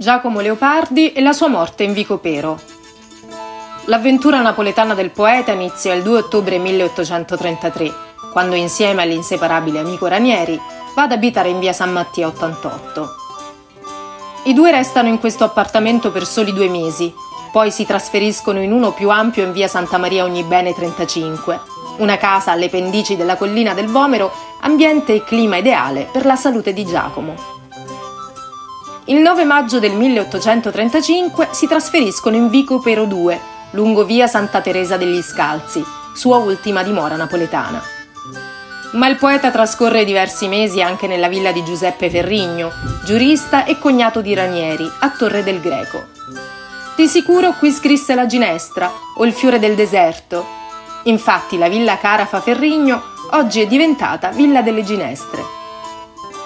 Giacomo Leopardi e la sua morte in Vicopero. L'avventura napoletana del poeta inizia il 2 ottobre 1833, quando insieme all'inseparabile amico Ranieri va ad abitare in via San Mattia 88. I due restano in questo appartamento per soli 2 mesi, poi si trasferiscono in uno più ampio in via Santa Maria Ognibene 35, una casa alle pendici della collina del Vomero, ambiente e clima ideale per la salute di Giacomo. Il 9 maggio del 1835 si trasferiscono in Vicopero 2, lungo via Santa Teresa degli Scalzi, sua ultima dimora napoletana. Ma il poeta trascorre diversi mesi anche nella villa di Giuseppe Ferrigno, giurista e cognato di Ranieri, a Torre del Greco. Di sicuro qui scrisse La ginestra, o il fiore del deserto. Infatti la villa Carafa-Ferrigno oggi è diventata Villa delle Ginestre.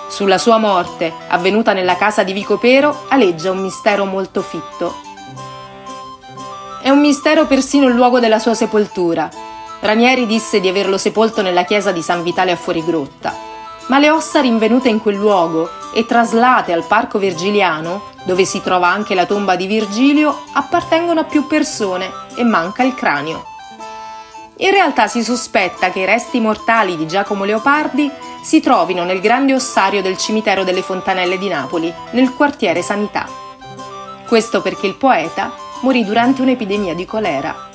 Sulla sua morte, avvenuta nella casa di Vicopero, aleggia un mistero molto fitto. È un mistero persino il luogo della sua sepoltura. Ranieri disse di averlo sepolto nella chiesa di San Vitale a Fuorigrotta, ma le ossa rinvenute in quel luogo e traslate al Parco Vergiliano, dove si trova anche la tomba di Virgilio, appartengono a più persone e manca il cranio. In realtà si sospetta che i resti mortali di Giacomo Leopardi si trovino nel grande ossario del cimitero delle Fontanelle di Napoli, nel quartiere Sanità. Questo perché il poeta morì durante un'epidemia di colera.